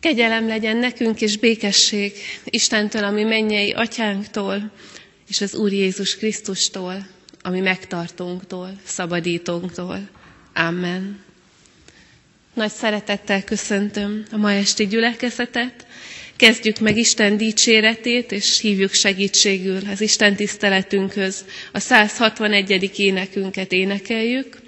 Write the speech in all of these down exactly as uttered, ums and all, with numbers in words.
Kegyelem legyen nekünk és békesség Istentől, a mi mennyei atyánktól, és az Úr Jézus Krisztustól, a mi megtartónktól, szabadítónktól. Amen. Nagy szeretettel köszöntöm a ma esti gyülekezetet. Kezdjük meg Isten dicséretét, és hívjuk segítségül az Isten tiszteletünkhöz. A száz hatvanegyedik énekünket énekeljük.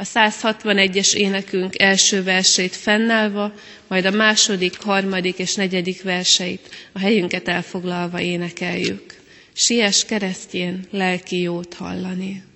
A száz hatvanegyes énekünk első versét fennállva, majd a második, harmadik és negyedik verseit a helyünket elfoglalva énekeljük. Siess keresztjén lelki jót hallani.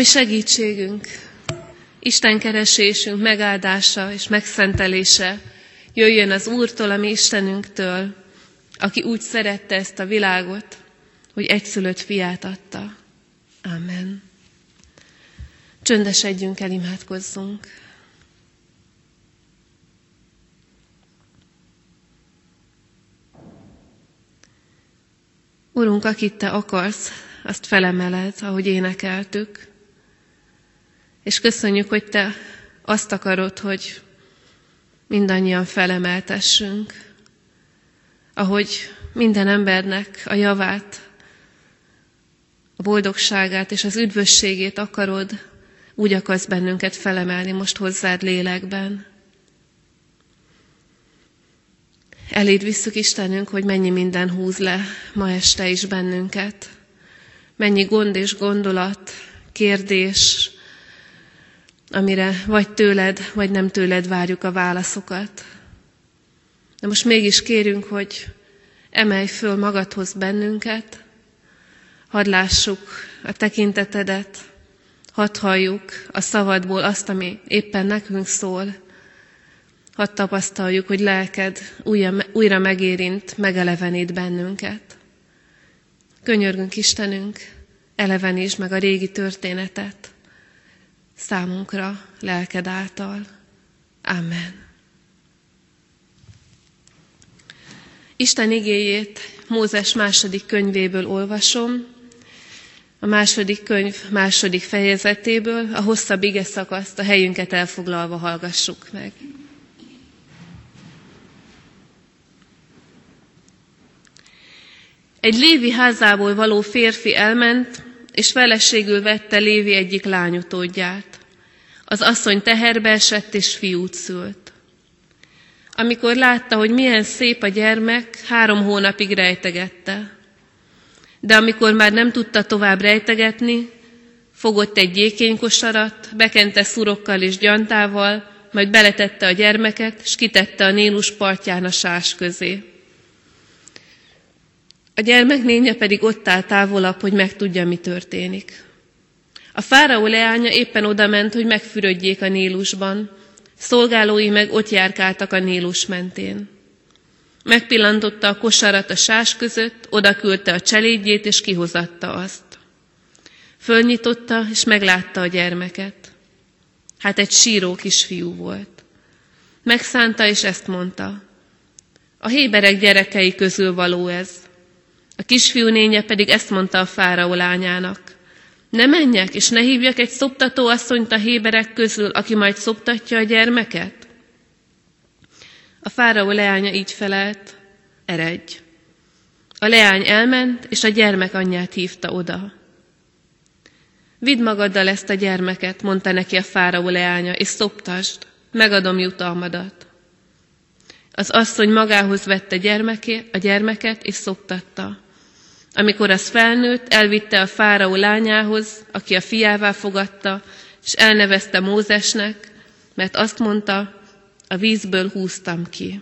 Mi segítségünk, Isten keresésünk megáldása és megszentelése jöjjön az Úrtól, a mi Istenünktől, aki úgy szerette ezt a világot, hogy egyszülött fiát adta. Amen. Csöndesedjünk el, imádkozzunk. Urunk, akit Te akarsz, azt felemeled, ahogy énekeltük. És köszönjük, hogy Te azt akarod, hogy mindannyian felemeltessünk, ahogy minden embernek a javát, a boldogságát és az üdvösségét akarod, úgy akarsz bennünket felemelni most hozzád lélekben. Eléd visszük, Istenünk, hogy mennyi minden húz le ma este is bennünket, mennyi gond és gondolat, kérdés, amire vagy tőled, vagy nem tőled várjuk a válaszokat. De most mégis kérünk, hogy emelj föl magadhoz bennünket, hadd lássuk a tekintetedet, hadd halljuk a szavadból azt, ami éppen nekünk szól, hadd tapasztaljuk, hogy lelked újra, újra megérint, megelevenít bennünket. Könyörgünk Istenünk, elevenítsd meg a régi történetet számunkra, lelked által. Amen. Isten igéjét Mózes második könyvéből olvasom, a második könyv második fejezetéből, a hosszabb ige szakaszt a helyünket elfoglalva hallgassuk meg. Egy Lévi házából való férfi elment, és feleségül vette Lévi egyik lányutódját. Az asszony teherbe esett, és fiút szült. Amikor látta, hogy milyen szép a gyermek, három hónapig rejtegette. De amikor már nem tudta tovább rejtegetni, fogott egy gyékénykosarat, bekente szurokkal és gyantával, majd beletette a gyermeket, s kitette a Nílus partján a sás közé. A gyermek nénye pedig ott áll távolabb, hogy megtudja, mi történik. A fáraó leánya éppen odament, hogy megfürödjék a Nílusban, szolgálói meg ott járkáltak a Nílus mentén. Megpillantotta a kosarat a sás között, odaküldte a cselédjét, és kihozatta azt. Fölnyitotta, és meglátta a gyermeket. Hát egy síró kisfiú volt. Megszánta, és ezt mondta: a héberek gyerekei közül való ez. A kisfiú nénye pedig ezt mondta a fáraó lányának: ne menjek, és ne hívjak egy szoptató asszonyt a héberek közül, aki majd szoptatja a gyermeket? A fáraó leánya így felelt: eredj. A leány elment, és a gyermek anyját hívta oda. Vidd magaddal ezt a gyermeket, mondta neki a fáraó leánya, és szoptasd, megadom jutalmadat. Az asszony magához vette gyermeké, a gyermeket, és szoptatta. Amikor az felnőtt, elvitte a fáraó lányához, aki a fiává fogadta, és elnevezte Mózesnek, mert azt mondta: a vízből húztam ki.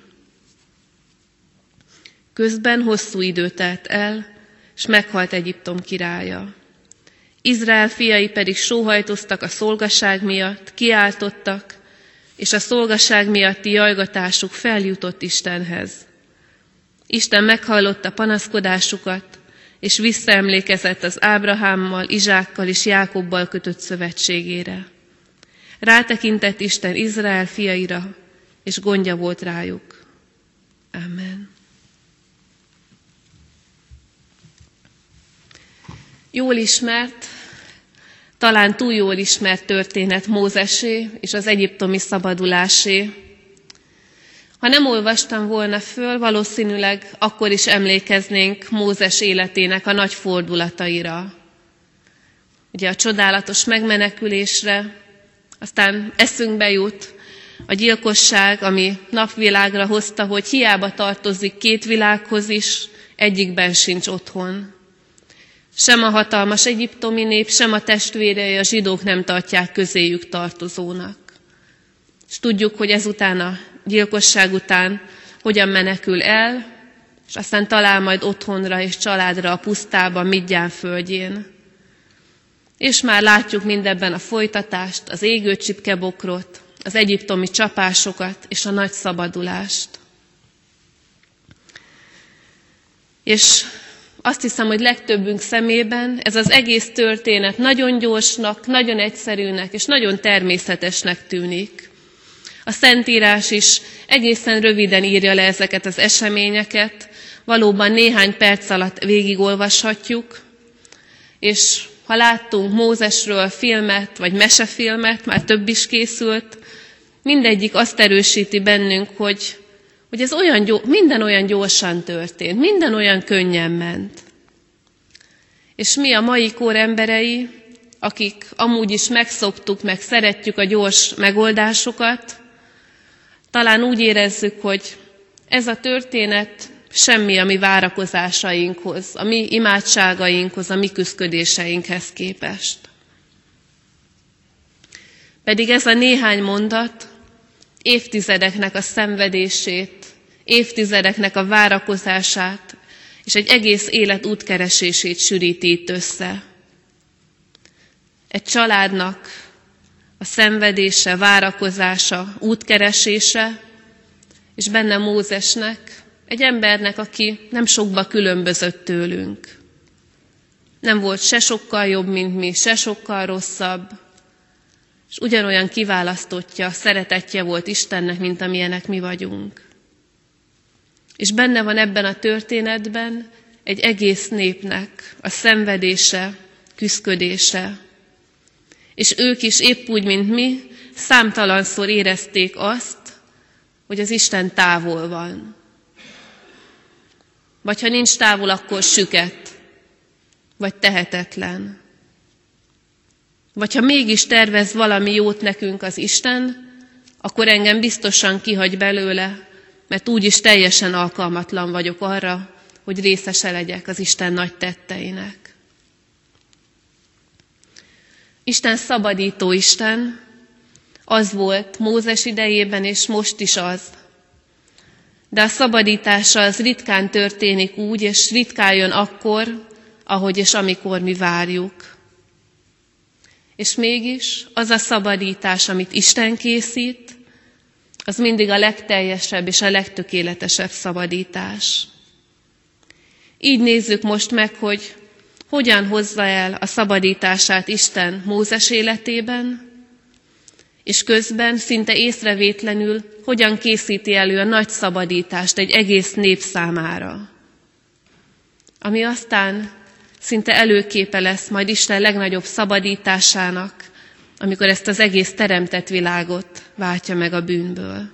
Közben hosszú idő telt el, és meghalt Egyiptom királya. Izrael fiai pedig sóhajtoztak a szolgaság miatt, kiáltottak, és a szolgaság miatti jajgatásuk feljutott Istenhez. Isten meghallotta panaszkodásukat, és visszaemlékezett az Ábrahámmal, Izsákkal és Jákobbal kötött szövetségére. Rátekintett Isten Izrael fiaira, és gondja volt rájuk. Amen. Jól ismert, talán túl jól ismert történet Mózesé és az egyiptomi szabadulásé. Ha nem olvastam volna föl, valószínűleg akkor is emlékeznénk Mózes életének a nagy fordulataira. Ugye a csodálatos megmenekülésre, aztán eszünkbe jut a gyilkosság, ami napvilágra hozta, hogy hiába tartozik két világhoz is, egyikben sincs otthon. Sem a hatalmas egyiptomi nép, sem a testvérei, a zsidók nem tartják közéjük tartozónak. És tudjuk, hogy ezután a gyilkosság után hogyan menekül el, és aztán talál majd otthonra és családra a pusztában, Midján földjén. És már látjuk mindebben a folytatást, az égő csipkebokrot, az egyiptomi csapásokat és a nagy szabadulást. És azt hiszem, hogy legtöbbünk szemében ez az egész történet nagyon gyorsnak, nagyon egyszerűnek és nagyon természetesnek tűnik. A Szentírás is egészen röviden írja le ezeket az eseményeket, valóban néhány perc alatt végigolvashatjuk, és ha láttunk Mózesről filmet vagy mesefilmet, már több is készült, mindegyik azt erősíti bennünk, hogy hogy ez olyan gyors, minden olyan gyorsan történt, minden olyan könnyen ment. És mi a mai kor emberei, akik amúgy is megszoktuk, meg szeretjük a gyors megoldásokat, talán úgy érezzük, hogy ez a történet semmi a mi várakozásainkhoz, a mi imádságainkhoz, a mi küszködéseinkhez képest. Pedig ez a néhány mondat évtizedeknek a szenvedését, évtizedeknek a várakozását, és egy egész élet útkeresését sűríti össze. Egy családnak a szenvedése, várakozása, útkeresése, és benne Mózesnek, egy embernek, aki nem sokba különbözött tőlünk. Nem volt se sokkal jobb, mint mi, se sokkal rosszabb, és ugyanolyan kiválasztottja, szeretetje volt Istennek, mint amilyenek mi vagyunk. És benne van ebben a történetben egy egész népnek a szenvedése, küszködése. És ők is épp úgy, mint mi, számtalanszor érezték azt, hogy az Isten távol van. Vagy ha nincs távol, akkor süket, vagy tehetetlen. Vagy ha mégis tervez valami jót nekünk az Isten, akkor engem biztosan kihagy belőle, mert úgyis teljesen alkalmatlan vagyok arra, hogy részese legyek az Isten nagy tetteinek. Isten szabadító Isten, az volt Mózes idejében, és most is az. De a szabadítása az ritkán történik úgy, és ritkán jön akkor, ahogy és amikor mi várjuk. És mégis az a szabadítás, amit Isten készít, az mindig a legteljesebb és a legtökéletesebb szabadítás. Így nézzük most meg, hogy hogyan hozza el a szabadítását Isten Mózes életében, és közben szinte észrevétlenül hogyan készíti elő a nagy szabadítást egy egész nép számára, ami aztán szinte előképe lesz majd Isten legnagyobb szabadításának, amikor ezt az egész teremtett világot váltja meg a bűnből.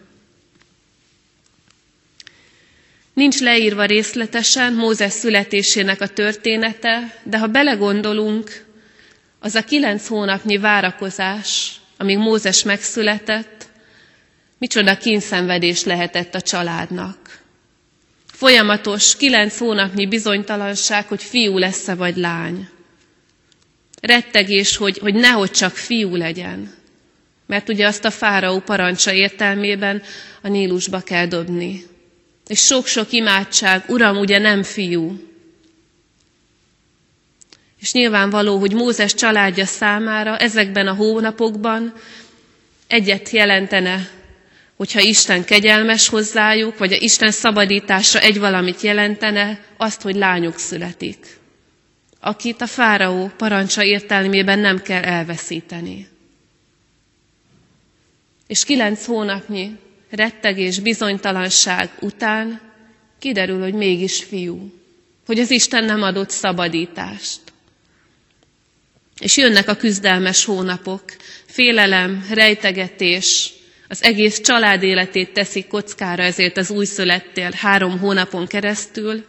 Nincs leírva részletesen Mózes születésének a története, de ha belegondolunk, az a kilenc hónapnyi várakozás, amíg Mózes megszületett, micsoda kínszenvedés lehetett a családnak. Folyamatos, kilenc hónapnyi bizonytalanság, hogy fiú lesz-e vagy lány. Rettegés, hogy, hogy nehogy csak fiú legyen, mert ugye azt a fáraó parancsa értelmében a Nílusba kell dobni. És sok-sok imádság, Uram, ugye nem fiú. És nyilvánvaló, hogy Mózes családja számára ezekben a hónapokban egyet jelentene, hogyha Isten kegyelmes hozzájuk, vagy a Isten szabadítása egy valamit jelentene, azt, hogy lányuk születik, akit a fáraó parancsa értelmében nem kell elveszíteni. És kilenc hónapnyi rettegés, bizonytalanság után kiderül, hogy mégis fiú, hogy az Isten nem adott szabadítást. És jönnek a küzdelmes hónapok, félelem, rejtegetés, az egész család életét teszik kockára ezért az újszülöttél három hónapon keresztül,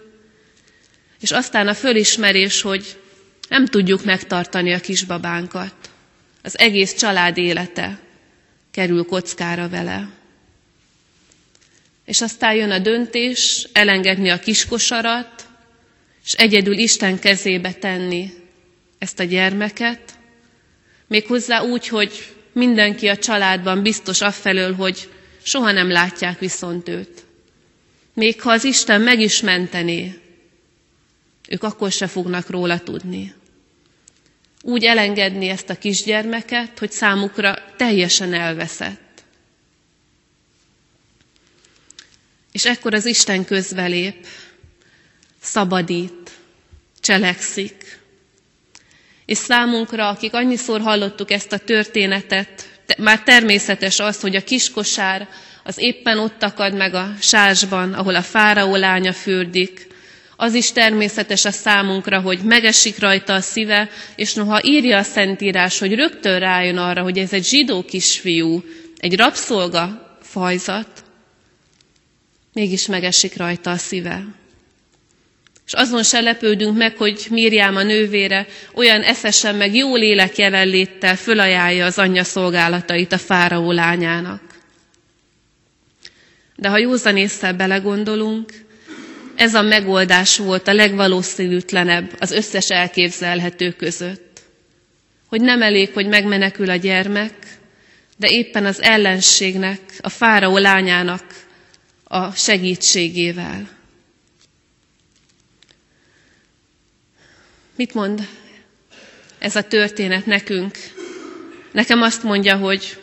és aztán a fölismerés, hogy nem tudjuk megtartani a kisbabánkat. Az egész család élete kerül kockára vele. És aztán jön a döntés, elengedni a kiskosarat, és egyedül Isten kezébe tenni ezt a gyermeket, méghozzá úgy, hogy mindenki a családban biztos affelől, hogy soha nem látják viszont őt. Még ha az Isten meg is mentené, ők akkor se fognak róla tudni. Úgy elengedni ezt a kisgyermeket, hogy számukra teljesen elveszett. És ekkor az Isten közbelép, szabadít, cselekszik. És számunkra, akik annyiszor hallottuk ezt a történetet, te, már természetes az, hogy a kiskosár az éppen ott akad meg a sásban, ahol a fáraó lánya fürdik. Az is természetes a számunkra, hogy megesik rajta a szíve, és noha írja a Szentírás, hogy rögtön rájön arra, hogy ez egy zsidó kisfiú, egy rabszolga fajzat, mégis megesik rajta a szíve. És azon se lepődünk meg, hogy Mirjám a nővére olyan eszesen meg jó lélek jelenléttel fölajánlja az anyja szolgálatait a fáraó lányának. De ha józan ésszel belegondolunk, ez a megoldás volt a legvalószínűtlenebb az összes elképzelhető között. Hogy nem elég, hogy megmenekül a gyermek, de éppen az ellenségnek, a fáraó lányának a segítségével. Mit mond ez a történet nekünk? Nekem azt mondja, hogy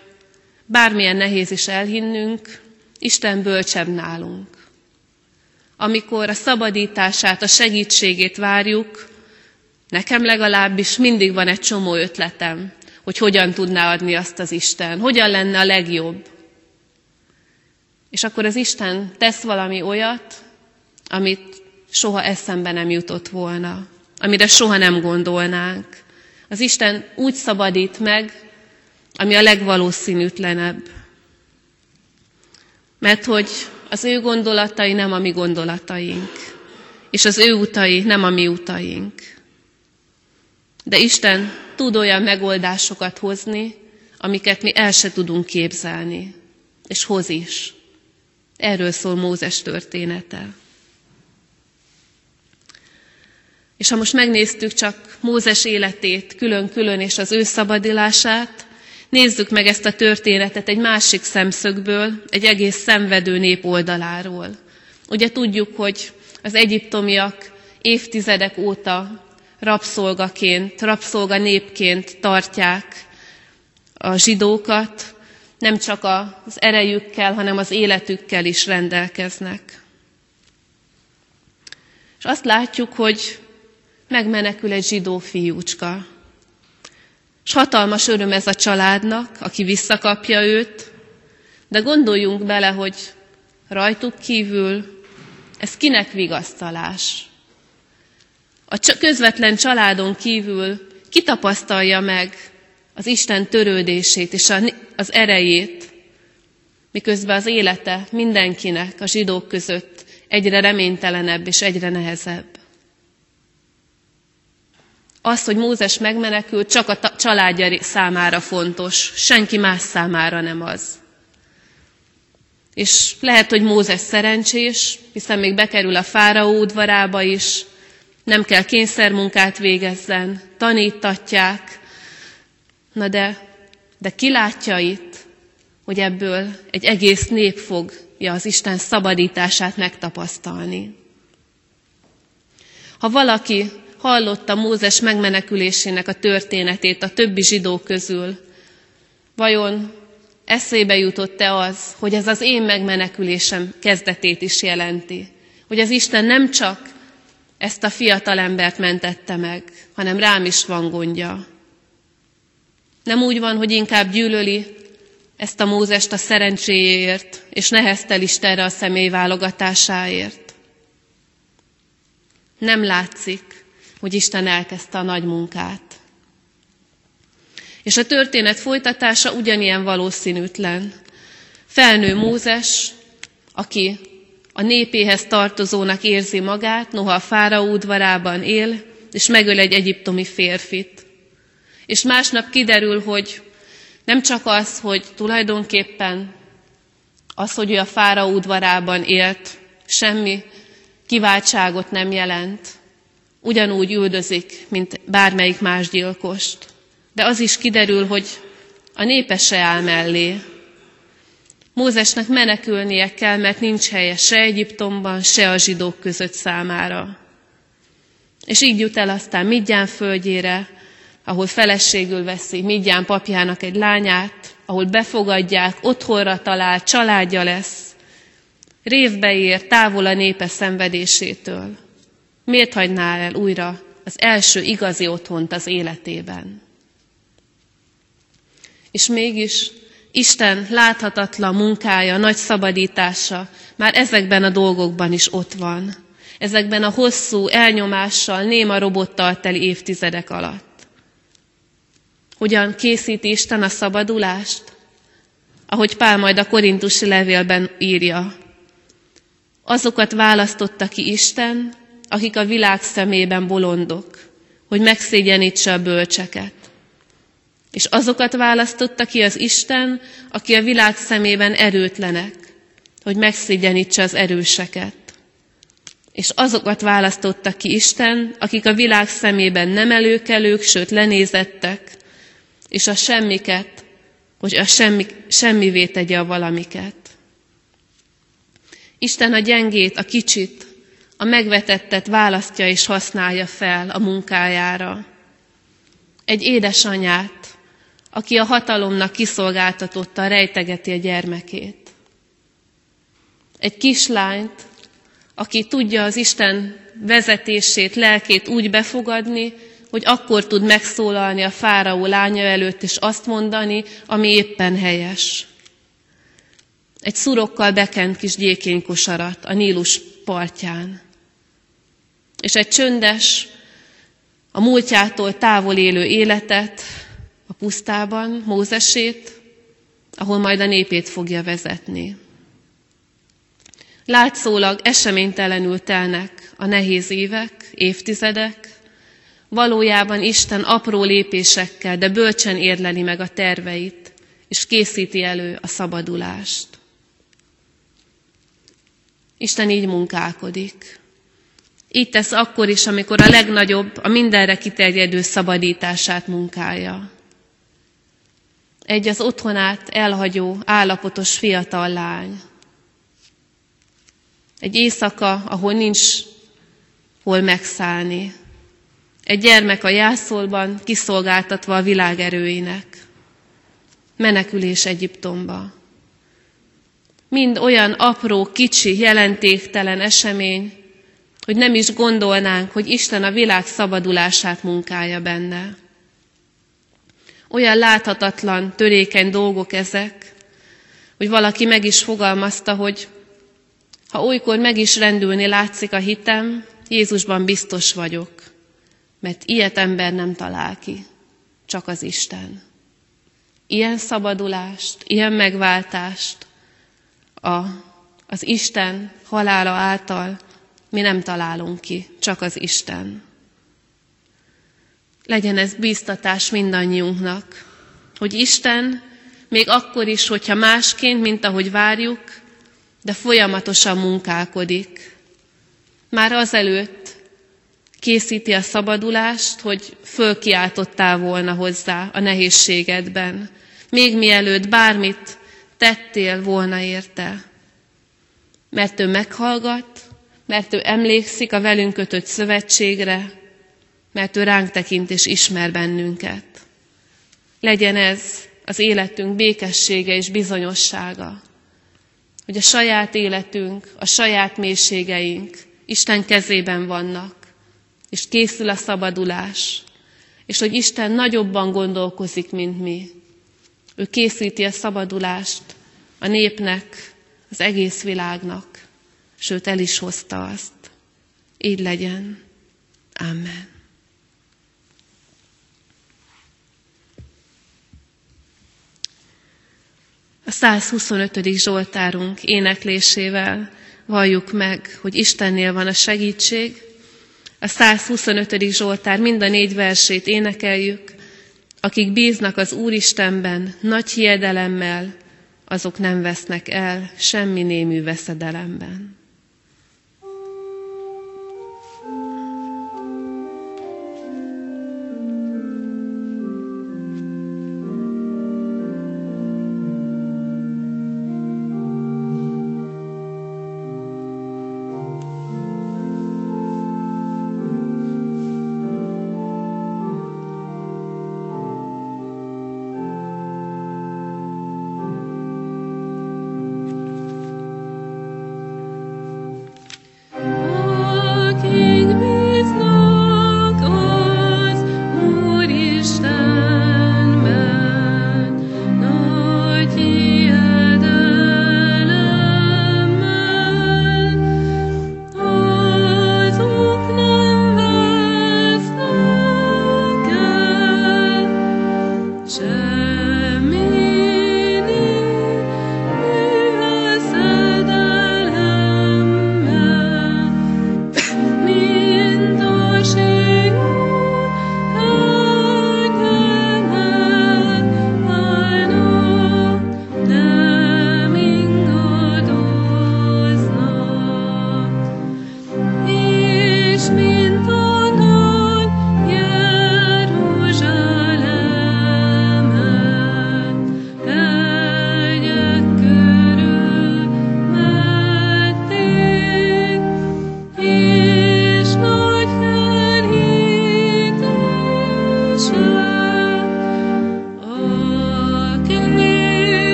bármilyen nehéz is elhinnünk, Isten bölcsebb nálunk. Amikor a szabadítását, a segítségét várjuk, Nekem legalábbis mindig van egy csomó ötletem, hogy hogyan tudná adni azt az Isten, hogyan lenne a legjobb. És akkor az Isten tesz valami olyat, amit soha eszembe nem jutott volna, amire soha nem gondolnánk. Az Isten úgy szabadít meg, ami a legvalószínűtlenebb. Mert hogy az ő gondolatai nem a mi gondolataink, és az ő utai nem a mi utaink. De Isten tud olyan megoldásokat hozni, amiket mi el se tudunk képzelni, és hoz is. Erről szól Mózes története. És ha most megnéztük csak Mózes életét külön-külön és az ő szabadulását, nézzük meg ezt a történetet egy másik szemszögből, egy egész szenvedő nép oldaláról. Ugye tudjuk, hogy az egyiptomiak évtizedek óta rabszolgaként, rabszolganépként tartják a zsidókat, nem csak az erejükkel, hanem az életükkel is rendelkeznek. És azt látjuk, hogy megmenekül egy zsidó fiúcska. És hatalmas öröm ez a családnak, aki visszakapja őt, de gondoljunk bele, hogy rajtuk kívül ez kinek vigasztalás. A közvetlen családon kívül kitapasztalja meg az Isten törődését és az erejét, miközben az élete mindenkinek a zsidók között egyre reménytelenebb és egyre nehezebb. Az, hogy Mózes megmenekült, csak a családja számára fontos, senki más számára nem az. És lehet, hogy Mózes szerencsés, hiszen még bekerül a fáraó udvarába is, nem kell kényszermunkát végezzen, tanítatják. Na de, de ki látja itt, hogy ebből egy egész nép fogja az Isten szabadítását megtapasztalni. Ha valaki hallotta Mózes megmenekülésének a történetét a többi zsidó közül, vajon eszébe jutott-e az, hogy ez az én megmenekülésem kezdetét is jelenti? Hogy az Isten nem csak ezt a fiatal embert mentette meg, hanem rám is van gondja. Nem úgy van, hogy inkább gyűlöli ezt a Mózest a szerencséért, és neheztel Istenre a személy válogatásáért. Nem látszik, hogy Isten elkezdte a nagy munkát. És a történet folytatása ugyanilyen valószínűtlen. Felnő Mózes, aki a népéhez tartozónak érzi magát, noha a fáraó udvarában él, és megöl egy egyiptomi férfit. És másnap kiderül, hogy nem csak az, hogy tulajdonképpen az, hogy ő a fáraó udvarában élt, semmi kiváltságot nem jelent. Ugyanúgy üldözik, mint bármelyik más gyilkost. De az is kiderül, hogy a népe se áll mellé. Mózesnek menekülnie kell, mert nincs helye se Egyiptomban, se a zsidók között számára. És így jut el aztán Midján földjére, ahol feleségül veszi Midján papjának egy lányát, ahol befogadják, otthonra talál, családja lesz. Révbe ér, távol a népe szenvedésétől. Miért hagyná el újra az első igazi otthont az életében? És mégis Isten láthatatlan munkája, nagy szabadítása már ezekben a dolgokban is ott van. Ezekben a hosszú elnyomással, néma robottal teli évtizedek alatt. Hogyan készíti Isten a szabadulást? Ahogy Pál majd a korintusi levélben írja. Azokat választotta ki Isten, akik a világ szemében bolondok, hogy megszégyenítse a bölcseket. És azokat választotta ki az Isten, aki a világ szemében erőtlenek, hogy megszégyenítse az erőseket. És azokat választotta ki Isten, akik a világ szemében nem előkelők, sőt lenézettek, és a semmiket, hogy a semmi, semmivé tegye a valamiket. Isten a gyengét, a kicsit, a megvetettet választja és használja fel a munkájára. Egy édesanyát, aki a hatalomnak kiszolgáltatotta, rejtegeti a gyermekét. Egy kislányt, aki tudja az Isten vezetését, lelkét úgy befogadni, hogy akkor tud megszólalni a fáraó lánya előtt, és azt mondani, ami éppen helyes. Egy szurokkal bekent kis gyékény kosarat a Nílus partján. És egy csöndes, a múltjától távol élő életet a pusztában, Mózesét, ahol majd a népét fogja vezetni. Látszólag eseménytelenül telnek a nehéz évek, évtizedek, valójában Isten apró lépésekkel, de bölcsen érleli meg a terveit, és készíti elő a szabadulást. Isten így munkálkodik. Így tesz akkor is, amikor a legnagyobb, a mindenre kiterjedő szabadítását munkálja. Egy az otthonát elhagyó, állapotos fiatal lány. Egy éjszaka, ahol nincs hol megszállni. Egy gyermek a jászolban, kiszolgáltatva a világ erőinek. Menekülés Egyiptomba. Mind olyan apró, kicsi, jelentéktelen esemény, hogy nem is gondolnánk, hogy Isten a világ szabadulását munkálja benne. Olyan láthatatlan, törékeny dolgok ezek, hogy valaki meg is fogalmazta, hogy ha olykor meg is rendülni látszik a hitem, Jézusban biztos vagyok, mert ilyet ember nem talál ki, csak az Isten. Ilyen szabadulást, ilyen megváltást a, az Isten halála által mi nem találunk ki, csak az Isten. Legyen ez bíztatás mindannyiunknak, hogy Isten még akkor is, hogyha másként, mint ahogy várjuk, de folyamatosan munkálkodik. Már azelőtt készíti a szabadulást, hogy fölkiáltottál volna hozzá a nehézségedben, még mielőtt bármit tettél volna érte. Mert ő meghallgat, mert ő emlékszik a velünk kötött szövetségre, mert ő ránk tekint és ismer bennünket. Legyen ez az életünk békessége és bizonyossága, hogy a saját életünk, a saját mélységeink Isten kezében vannak, és készül a szabadulás, és hogy Isten nagyobban gondolkozik, mint mi. Ő készíti a szabadulást a népnek, az egész világnak. Sőt, el is hozta azt. Így legyen. Amen. A százhuszonötödik Zsoltárunk éneklésével valljuk meg, hogy Istennél van a segítség. A százhuszonötödik Zsoltár mind a négy versét énekeljük. Akik bíznak az Úristenben nagy hiedelemmel, azok nem vesznek el semmi némű veszedelemben.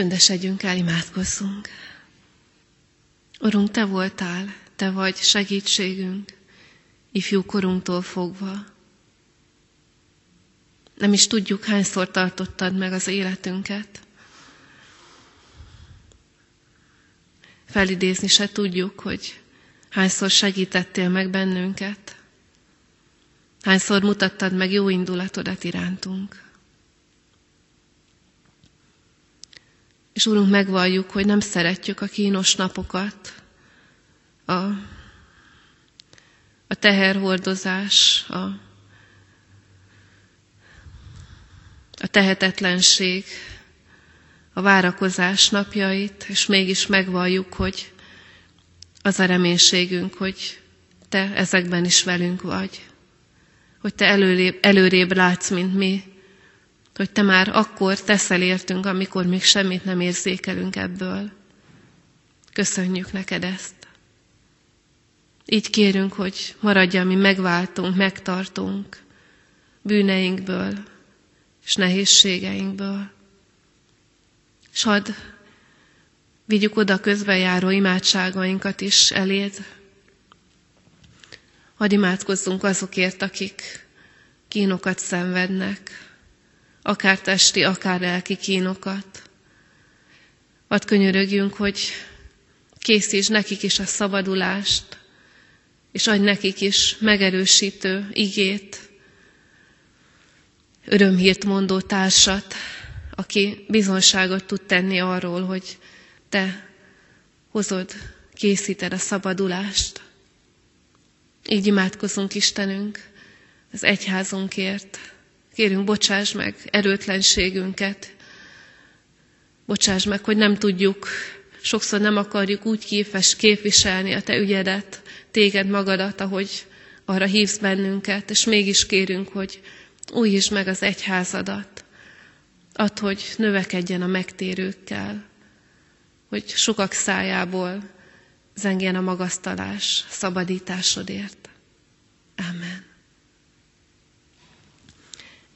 Csöndesedjünk el, imádkozzunk. Urunk, Te voltál, Te vagy segítségünk, ifjú korunktól fogva. Nem is tudjuk, hányszor tartottad meg az életünket. Felidézni se tudjuk, hogy hányszor segítettél meg bennünket. Hányszor mutattad meg jó indulatodat irántunk. És Úrunk, megvalljuk, hogy nem szeretjük a kínos napokat, a, a teherhordozás, a, a tehetetlenség, a várakozás napjait, és mégis megvalljuk, hogy az a reménységünk, hogy Te ezekben is velünk vagy, hogy Te előrébb, előrébb látsz, mint mi, hogy Te már akkor teszel értünk, amikor még semmit nem érzékelünk ebből. Köszönjük neked ezt. Így kérünk, hogy maradja, mi megváltunk, megtartunk bűneinkből és nehézségeinkből. S hadd vigyük oda közbejáró imádságainkat is eléd. Hadd imádkozzunk azokért, akik kínokat szenvednek, akár testi, akár lelki kínokat. Hadd könyörögjünk, hogy készítsd nekik is a szabadulást, és adj nekik is megerősítő igét, örömhírt mondó társat, aki bizonságot tud tenni arról, hogy Te hozod, készíted a szabadulást. Így imádkozunk, Istenünk, az egyházunkért. Kérünk, bocsáss meg erőtlenségünket, bocsáss meg, hogy nem tudjuk, sokszor nem akarjuk úgy képes képviselni a Te ügyedet, Téged magadat, ahogy arra hívsz bennünket, és mégis kérünk, hogy újítsd meg az egyházadat, add, hogy növekedjen a megtérőkkel, hogy sokak szájából zengjen a magasztalás szabadításodért. Amen.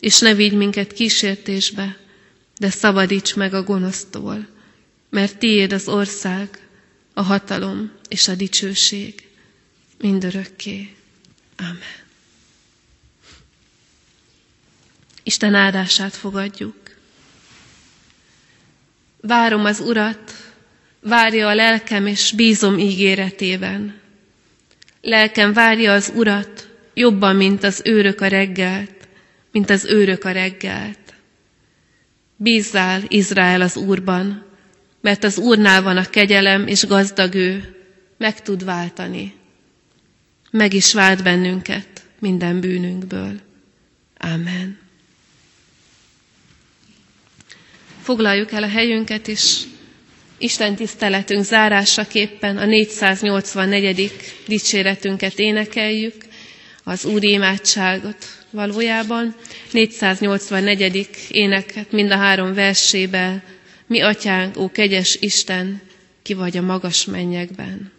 És ne vigy minket kísértésbe, de szabadíts meg a gonosztól, mert Tiéd az ország, a hatalom és a dicsőség mindörökké. Amen. Isten áldását fogadjuk. Várom az Urat, várja a lelkem, és bízom ígéretében. Lelkem várja az Urat jobban, mint az őrök a reggelt, mint az őrök a reggelt. Bízzál, Izrael, az Úrban, mert az Úrnál van a kegyelem, és gazdag ő, meg tud váltani. Meg is vált bennünket minden bűnünkből. Amen. Foglaljuk el a helyünket is. Isten tiszteletünk zárásaképpen a négyszáznyolcvannegyedik dicséretünket énekeljük, az Úri imádságot. Valójában négyszáznyolcvannegyedik éneket mind a három versével: Mi, Atyánk, ó kegyes Isten, ki vagy a magas mennyekben.